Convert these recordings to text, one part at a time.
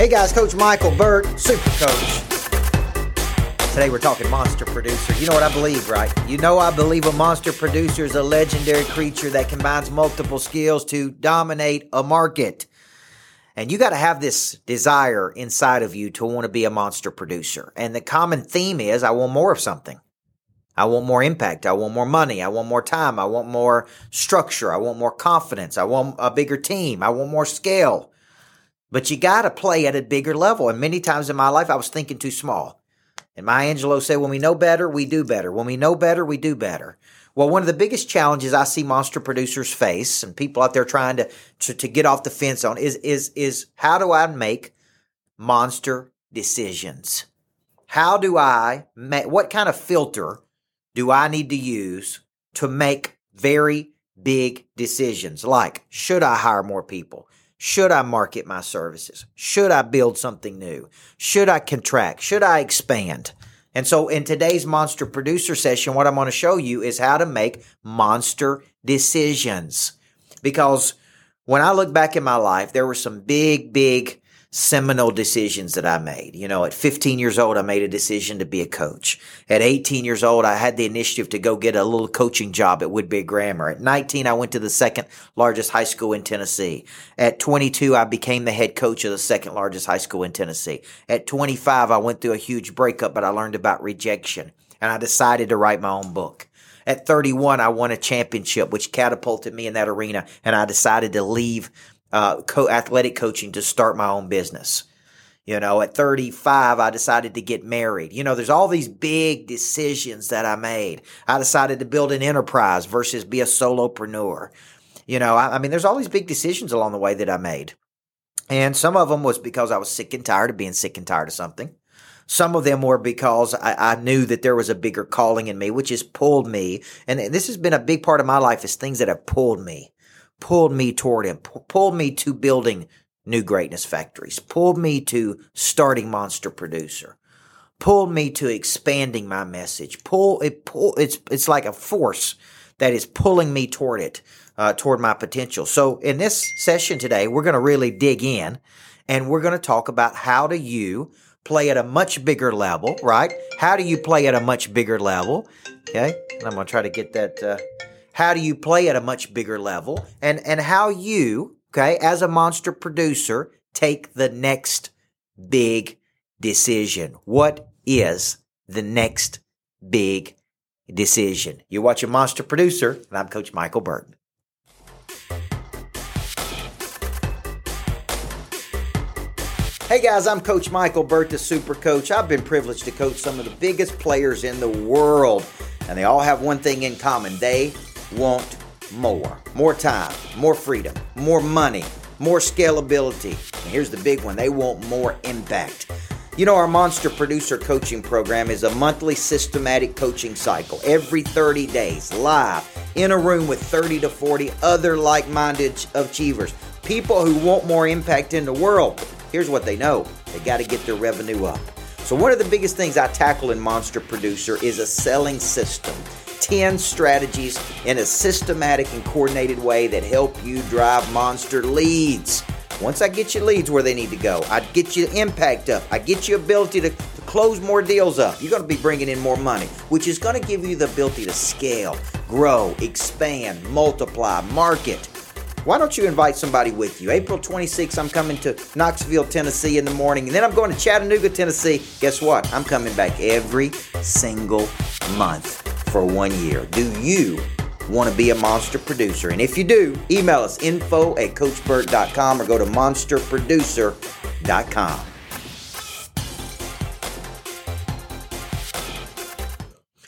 Hey guys, Coach Michael Burt, Super Coach. Today we're talking Monster Producer. You know what I believe, right? You know I believe a monster producer is a legendary creature that combines multiple skills to dominate a market. And you got to have this desire inside of you to want to be a monster producer. And the common theme is, I want more of something. I want more impact. I want more money. I want more time. I want more structure. I want more confidence. I want a bigger team. I want more scale. But you got to play at a bigger level. And many times in my life, I was thinking too small. And Maya Angelou said, when we know better, we do better. When we know better, we do better. Well, one of the biggest challenges I see monster producers face, and people out there trying to get off the fence on, is how do I make monster decisions? How do I make, what kind of filter do I need to use to make very big decisions? Like, should I hire more people? Should I market my services? Should I build something new? Should I contract? Should I expand? And so in today's Monster Producer session, what I'm going to show you is how to make monster decisions. Because when I look back in my life, there were some big, big seminal decisions that I made. You know, at 15 years old, I made a decision to be a coach. At 18 years old, I had the initiative to go get a little coaching job at Woodbury Grammar. At 19, I went to the second largest high school in Tennessee. At 22, I became the head coach of the second largest high school in Tennessee. At 25, I went through a huge breakup, but I learned about rejection, and I decided to write my own book. At 31, I won a championship, which catapulted me in that arena, and I decided to leave athletic coaching to start my own business. You know, at 35, I decided to get married. You know, there's all these big decisions that I made. I decided to build an enterprise versus be a solopreneur. You know, I mean, there's all these big decisions along the way that I made. And some of them was because I was sick and tired of being sick and tired of something. Some of them were because I knew that there was a bigger calling in me, which has pulled me. And this has been a big part of my life, is things that have pulled me toward him, pulled me to building new greatness factories, pulled me to starting Monster Producer, pulled me to expanding my message. It's like a force that is pulling me toward it, toward my potential. So in this session today, we're going to really dig in, and we're going to talk about how do you play at a much bigger level, right? How do you play at a much bigger level? Okay. And I'm going to try to get that, how do you play at a much bigger level, and how you, okay, as a monster producer, take the next big decision. What is the next big decision? You're watching Monster Producer, and I'm Coach Michael Burt. Hey guys, I'm Coach Michael Burt, the Super Coach. I've been privileged to coach some of the biggest players in the world, and they all have one thing in common. They want more time, more freedom, more money, more scalability. And here's the big one. They want more impact. You know, our Monster Producer coaching program is a monthly systematic coaching cycle. Every 30 days, live, in a room with 30 to 40 other like-minded achievers, people who want more impact in the world. Here's what they know. They got to get their revenue up. So one of the biggest things I tackle in Monster Producer is a selling system. 10 strategies in a systematic and coordinated way that help you drive monster leads. Once I get your leads where they need to go, I get your impact up, I get your ability to close more deals up. You're going to be bringing in more money, which is going to give you the ability to scale, grow, expand, multiply, market. Why don't you invite somebody with you? April 26th, I'm coming to Knoxville, Tennessee in the morning, and then I'm going to Chattanooga, Tennessee. Guess what? I'm coming back every single month for 1 year. Do you want to be a monster producer? And if you do, email us info@coachburt.com or go to monsterproducer.com.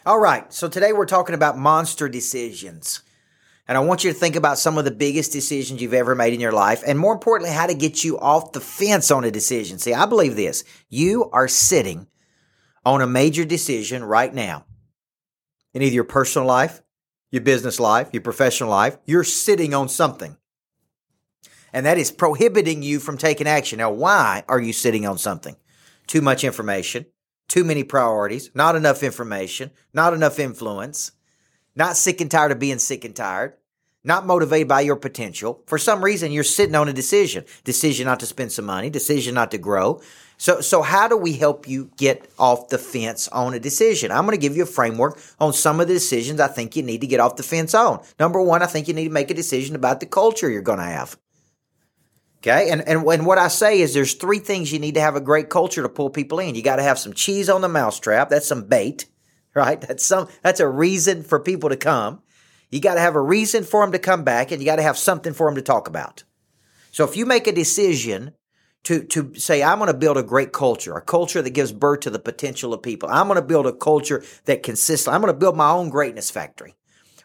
All right, so today we're talking about monster decisions. And I want you to think about some of the biggest decisions you've ever made in your life, and more importantly, how to get you off the fence on a decision. See, I believe this. You are sitting on a major decision right now in either your personal life, your business life, your professional life. You're sitting on something, and that is prohibiting you from taking action. Now, why are you sitting on something? Too much information, too many priorities, not enough information, not enough influence. Not sick and tired of being sick and tired. not motivated by your potential. For some reason, you're sitting on a decision not to spend some money, decision not to grow. So how do we help you get off the fence on a decision? I'm going to give you a framework on some of the decisions I think you need to get off the fence on. Number one, I think you need to make a decision about the culture you're going to have. Okay, and what I say is there's three things you need to have a great culture to pull people in. You got to have some cheese on the mousetrap. That's some bait, right? That's a reason for people to come. You got to have a reason for them to come back, and you got to have something for them to talk about. So if you make a decision to say, I'm going to build a great culture, a culture that gives birth to the potential of people. I'm going to build a culture that consists. I'm going to build my own greatness factory.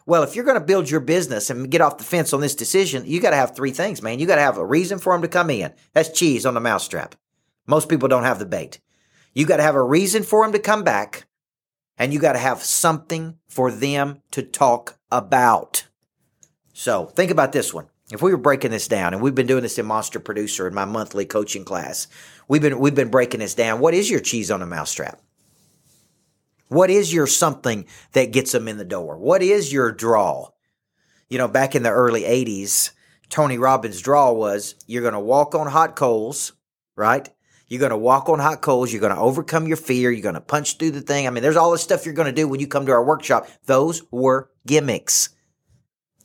Well, if you're going to build your business and get off the fence on this decision, you got to have three things, man. You got to have a reason for them to come in. That's cheese on the mousetrap. Most people don't have the bait. You got to have a reason for them to come back, and you got to have something for them to talk about. So think about this one. If we were breaking this down, and we've been doing this in Monster Producer in my monthly coaching class, we've been breaking this down. What is your cheese on the mousetrap? What is your something that gets them in the door? What is your draw? You know, back in the early 80s, Tony Robbins' draw was you're going to walk on hot coals, right? You're going to walk on hot coals. You're going to overcome your fear. You're going to punch through the thing. I mean, there's all this stuff you're going to do when you come to our workshop. Those were gimmicks.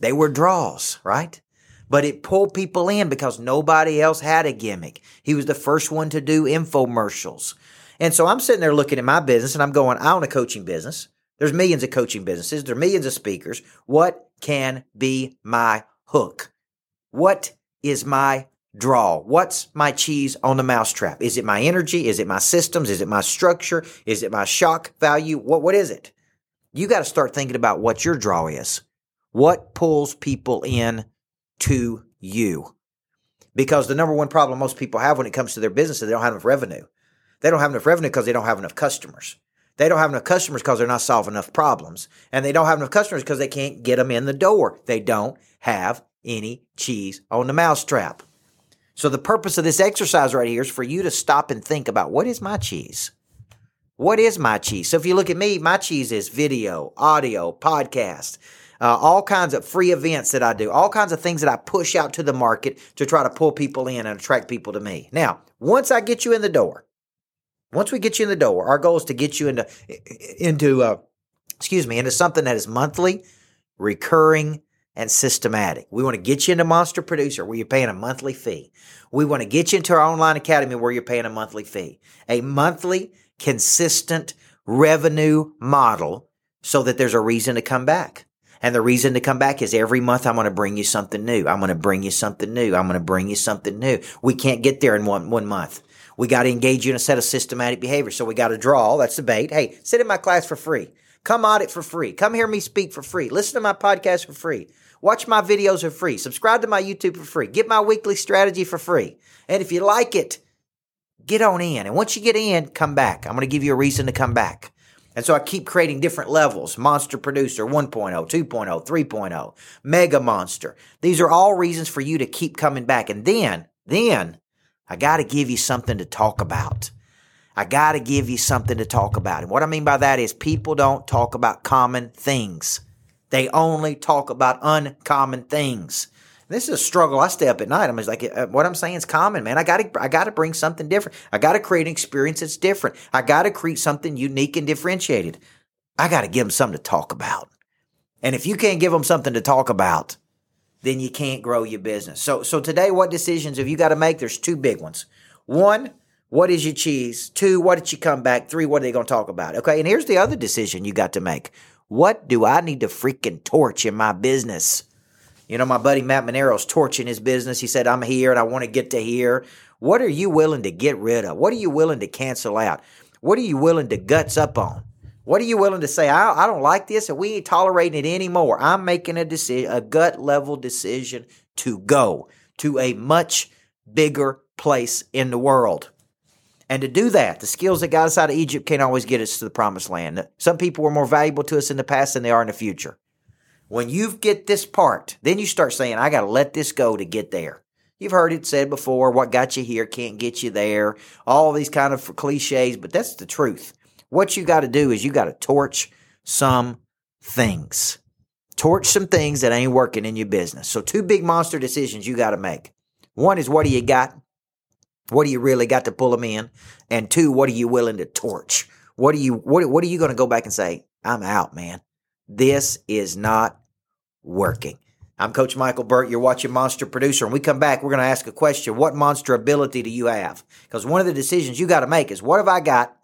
They were draws, right? But it pulled people in because nobody else had a gimmick. He was the first one to do infomercials. And so I'm sitting there looking at my business and I'm going, I own a coaching business. There's millions of coaching businesses. There are millions of speakers. What can be my hook? What is my draw? What's my cheese on the mousetrap? Is it my energy? Is it my systems? Is it my structure? Is it my shock value? What is it? You got to start thinking about what your draw is. What pulls people in to you? Because the number one problem most people have when it comes to their business is they don't have enough revenue. They don't have enough revenue because they don't have enough customers. They don't have enough customers because they're not solving enough problems. And they don't have enough customers because they can't get them in the door. They don't have any cheese on the mousetrap. So the purpose of this exercise right here is for you to stop and think about, what is my cheese? What is my cheese? So if you look at me, my cheese is video, audio, podcast, all kinds of free events that I do, all kinds of things that I push out to the market to try to pull people in and attract people to me. Now, once I get you in the door, once we get you in the door, our goal is to get you into something that is monthly, recurring, and systematic. We want to get you into Monster Producer where you're paying a monthly fee. We want to get you into our online academy where you're paying a monthly fee. A monthly, consistent revenue model so that there's a reason to come back. And the reason to come back is every month I'm going to bring you something new. I'm going to bring you something new. I'm going to bring you something new. We can't get there in one month. We got to engage you in a set of systematic behavior. So we got to draw. That's the bait. Hey, sit in my class for free. Come audit for free. Come hear me speak for free. Listen to my podcast for free. Watch my videos for free. Subscribe to my YouTube for free. Get my weekly strategy for free. And if you like it, get on in. And once you get in, come back. I'm going to give you a reason to come back. And so I keep creating different levels. Monster Producer 1.0, 2.0, 3.0, Mega Monster. These are all reasons for you to keep coming back. And then, I got to give you something to talk about. And what I mean by that is people don't talk about common things. They only talk about uncommon things. This is a struggle. I stay up at night. I'm just like, what I'm saying is common, man. I got to bring something different. I got to create an experience that's different. I got to create something unique and differentiated. I got to give them something to talk about. And if you can't give them something to talk about, then you can't grow your business. So today, what decisions have you got to make? There's two big ones. One, what is your cheese? Two, what did you come back? Three, what are they going to talk about? Okay, and here's the other decision you got to make. What do I need to freaking torch in my business? You know, my buddy Matt Monero's torching his business. He said, I'm here and I want to get to here. What are you willing to get rid of? What are you willing to cancel out? What are you willing to guts up on? What are you willing to say? I don't like this and we ain't tolerating it anymore. I'm making a decision, a gut level decision to go to a much bigger place in the world. And to do that, the skills that got us out of Egypt can't always get us to the promised land. Some people were more valuable to us in the past than they are in the future. When you get this part, then you start saying, I got to let this go to get there. You've heard it said before, what got you here can't get you there. All these kind of cliches, but that's the truth. What you got to do is you got to torch some things. torch some things that ain't working in your business. So two big monster decisions you got to make. One is, what do you got? What do you really got to pull them in? And two, what are you willing to torch? What are you going to go back and say, I'm out, man. This is not working. I'm Coach Michael Burt. You're watching Monster Producer. When we come back, we're going to ask a question. What monster ability do you have? Because one of the decisions you got to make is, what have I got?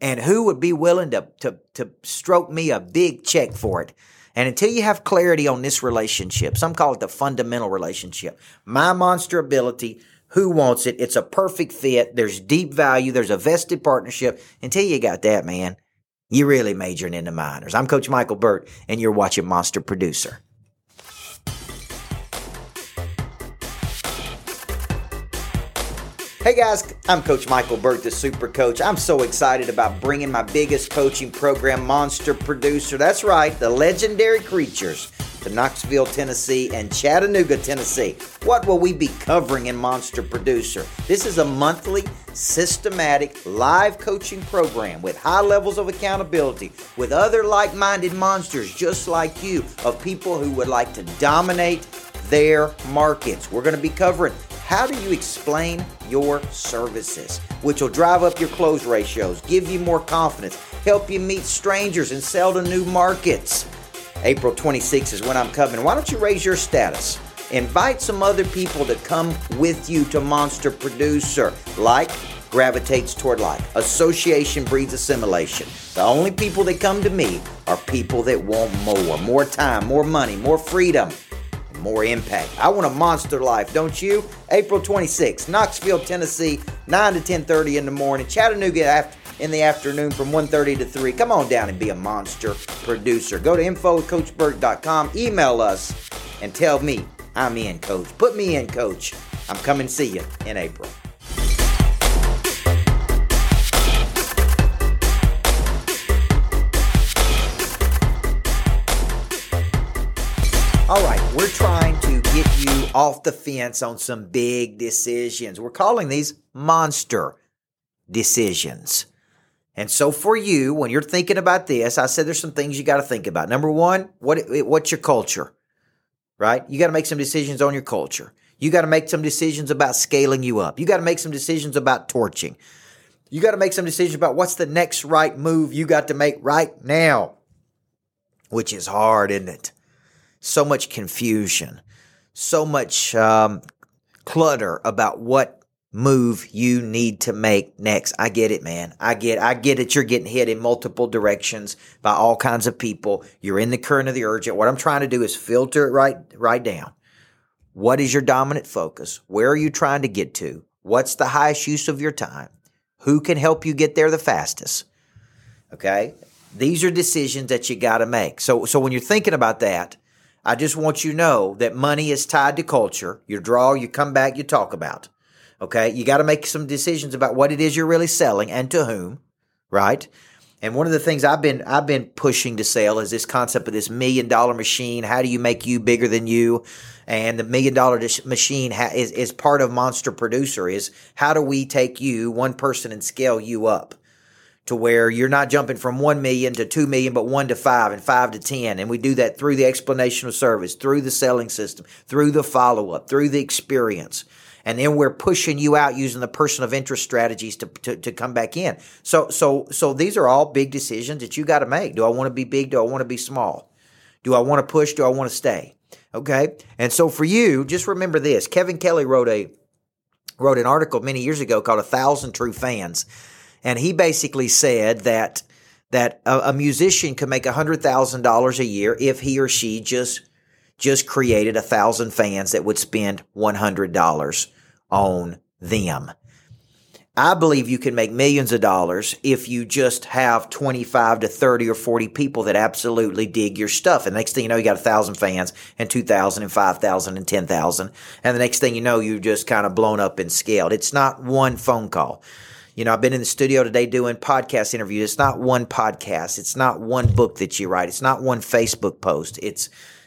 And who would be willing to stroke me a big check for it? And until you have clarity on this relationship, some call it the fundamental relationship, my monster ability, who wants it, it's a perfect fit, there's deep value, there's a vested partnership. Until you got that, man, you're really majoring in the minors. I'm Coach Michael Burt, and you're watching Monster Producer. Hey guys, I'm Coach Michael Burt, the Super Coach. I'm so excited about bringing my biggest coaching program, Monster Producer. That's right, the legendary creatures to Knoxville, Tennessee, and Chattanooga, Tennessee. What will we be covering in Monster Producer? This is a monthly, systematic, live coaching program with high levels of accountability, with other like-minded monsters just like you, of people who would like to dominate their markets. We're going to be covering, how do you explain your services, which will drive up your close ratios, give you more confidence, help you meet strangers and sell to new markets. April 26th is when I'm coming. Why don't you raise your status? Invite some other people to come with you to Monster Producer. Like gravitates toward like. Association breeds assimilation. The only people that come to me are people that want more. More time, more money, more freedom, more impact. I want a monster life, don't you? April 26th, Knoxville, Tennessee, 9 to 10:30 in the morning, Chattanooga in the afternoon from 1:30 to 3. Come on down and be a monster producer. Go to info@coachburt.com, email us, and tell me I'm in, Coach. Put me in, Coach. I'm coming to see you in April. All right, we're trying to get you off the fence on some big decisions. We're calling these monster decisions. And so for you, when you're thinking about this, I said there's some things you got to think about. Number one, what's your culture, right? You got to make some decisions on your culture. You got to make some decisions about scaling you up. You got to make some decisions about torching. You got to make some decisions about what's the next right move you got to make right now, which is hard, isn't it? So much confusion, so much clutter about what move you need to make next. I get it, man. I get it. You're getting hit in multiple directions by all kinds of people. You're in the current of the urgent. What I'm trying to do is filter it right down. What is your dominant focus? Where are you trying to get to? What's the highest use of your time? Who can help you get there the fastest? Okay? These are decisions that you got to make. So when you're thinking about that, I just want you to know that money is tied to culture. Your draw, you come back, you talk about. Okay? You got to make some decisions about what it is you're really selling and to whom, right? And one of the things I've been pushing to sell is this concept of this $1 million machine. How do you make you bigger than you? And the $1 million machine is part of Monster Producer, is how do we take you, one person, and scale you up to where you're not jumping from 1 million to 2 million, but 1 to 5 and 5 to 10. And we do that through the explanation of service, through the selling system, through the follow-up, through the experience. And then we're pushing you out using the person of interest strategies to come back in. So these are all big decisions that you got to make. Do I want to be big? Do I want to be small? Do I want to push? Do I want to stay? Okay? And so for you, just remember this. Kevin Kelly wrote an article many years ago called 1,000 True Fans. And he basically said that a musician could make $100,000 a year if he or she just created 1,000 fans that would spend $100 on them. I believe you can make millions of dollars if you just have 25 to 30 or 40 people that absolutely dig your stuff. And next thing you know, you got 1,000 fans and 2,000 and 5,000 and 10,000. And the next thing you know, you've just kind of blown up and scaled. It's not one phone call. You know, I've been in the studio today doing podcast interviews. It's not one podcast. It's not one book that you write. It's not one Facebook post.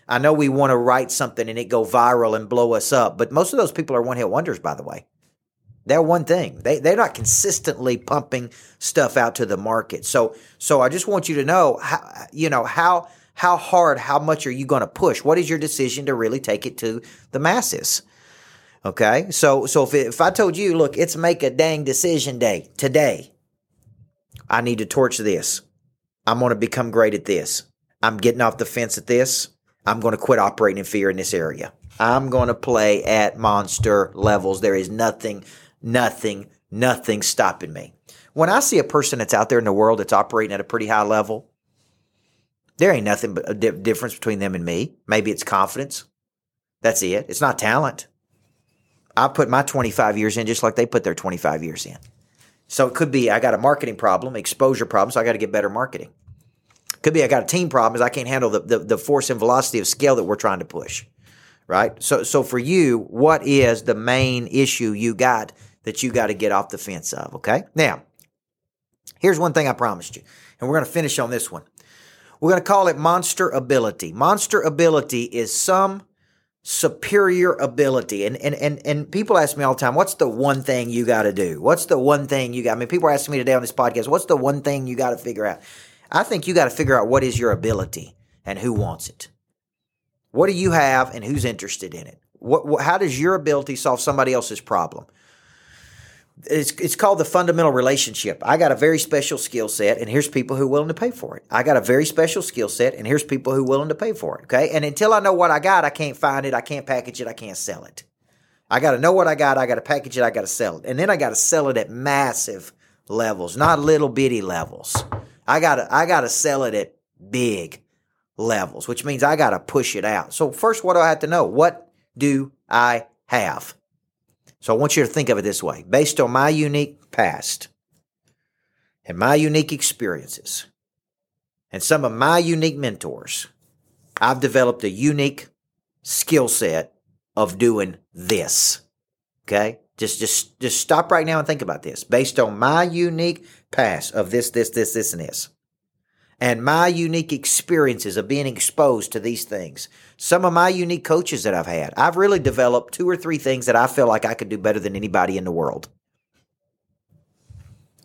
I know we want to write something and it go viral and blow us up, but most of those people are one-hit wonders, by the way. They're one thing. They're not consistently pumping stuff out to the market. So I just want you to know how, you know, how How hard, how much are you going to push? What is your decision to really take it to the masses? Okay, so if I told you, look, it's make a dang decision day today. I need to torch this. I'm going to become great at this. I'm getting off the fence at this. I'm going to quit operating in fear in this area. I'm going to play at monster levels. There is nothing stopping me. When I see a person that's out there in the world that's operating at a pretty high level, there ain't nothing but a difference between them and me. Maybe it's confidence. That's it. It's not talent. I put my 25 years in just like they put their 25 years in. So it could be I got a marketing problem, exposure problem, so I got to get better marketing. Could be I got a team problem is I can't handle the force and velocity of scale that we're trying to push, right? So for you, what is the main issue you got that you got to get off the fence of, okay? Now, here's one thing I promised you, and we're going to finish on this one. We're going to call it monster ability. Monster ability is some superior ability. And people ask me all the time, what's the one thing you got to do? What's the one thing you got? I mean, people are asking me today on this podcast, what's the one thing you got to figure out? I think you got to figure out what is your ability and who wants it. What do you have and who's interested in it? How does your ability solve somebody else's problem? It's called the fundamental relationship. I got a very special skill set, and here's people who are willing to pay for it. I got a very special skill set, and here's people who are willing to pay for it, okay? And until I know what I got, I can't find it, I can't package it, I can't sell it. I got to know what I got to package it, I got to sell it. And then I got to sell it at massive levels, not little bitty levels. I got to sell it at big levels, which means I got to push it out. So first, what do I have to know? What do I have? So I want you to think of it this way. Based on my unique past and my unique experiences and some of my unique mentors, I've developed a unique skill set of doing this. Okay? Just stop right now and think about this. Based on my unique past of this, and this, and my unique experiences of being exposed to these things, some of my unique coaches that I've had, I've really developed 2 or 3 things that I feel like I could do better than anybody in the world.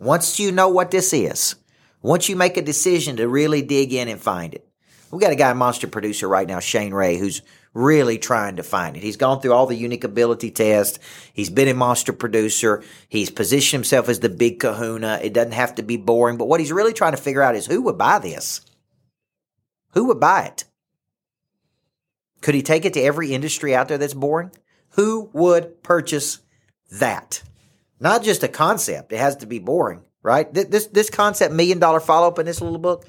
Once you know what this is, once you make a decision to really dig in and find it, we got a guy, Monster Producer right now, Shane Ray, who's really trying to find it. He's gone through all the unique ability tests. He's been a Monster Producer. He's positioned himself as the big kahuna. It doesn't have to be boring. But what he's really trying to figure out is who would buy this? Who would buy it? Could he take it to every industry out there that's boring? Who would purchase that? Not just a concept. It has to be boring, right? This concept, $1 million follow-up in this little book,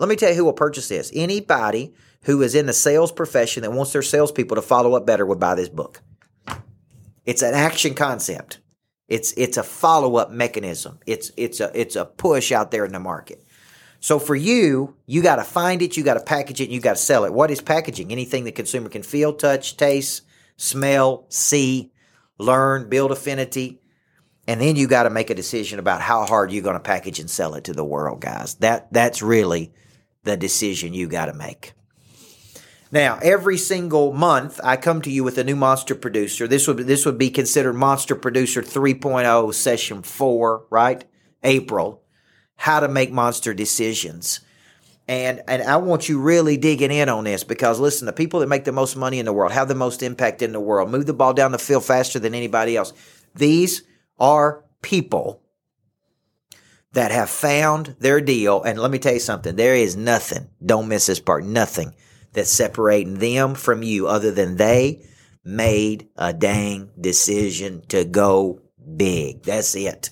let me tell you who will purchase this. Anybody who is in the sales profession that wants their salespeople to follow up better would buy this book. It's an action concept. It's a follow-up mechanism. It's a push out there in the market. So for you, you got to find it, you got to package it, and you got to sell it. What is packaging? Anything the consumer can feel, touch, taste, smell, see, learn, build affinity. And then you got to make a decision about how hard you're going to package and sell it to the world, guys. That's really the decision you got to make. Now, every single month, I come to you with a new Monster Producer. This would be considered Monster Producer 3.0, Session 4, right? April, how to make monster decisions. And I want you really digging in on this because, listen, the people that make the most money in the world, have the most impact in the world, move the ball down the field faster than anybody else, these are people that have found their deal. And let me tell you something. There is nothing, don't miss this part, nothing that's separating them from you other than they made a dang decision to go big. That's it.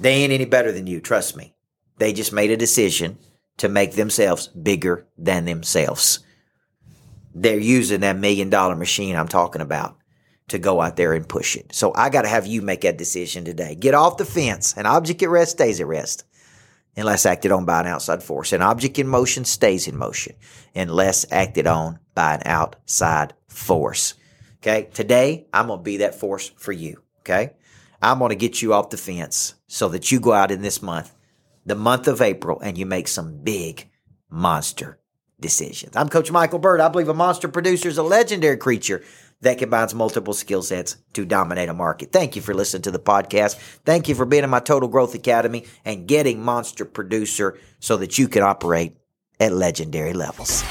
They ain't any better than you, trust me. They just made a decision to make themselves bigger than themselves. They're using that $1 million machine I'm talking about to go out there and push it. So I got to have you make that decision today. Get off the fence. An object at rest stays at rest unless acted on by an outside force. An object in motion stays in motion unless acted on by an outside force. Okay? Today, I'm going to be that force for you. Okay? I'm going to get you off the fence so that you go out in this month, the month of April, and you make some big monster decisions. I'm Coach Michael Burt. I believe a monster producer is a legendary creature that combines multiple skill sets to dominate a market. Thank you for listening to the podcast. Thank you for being in my Total Growth Academy and getting Monster Producer so that you can operate at legendary levels.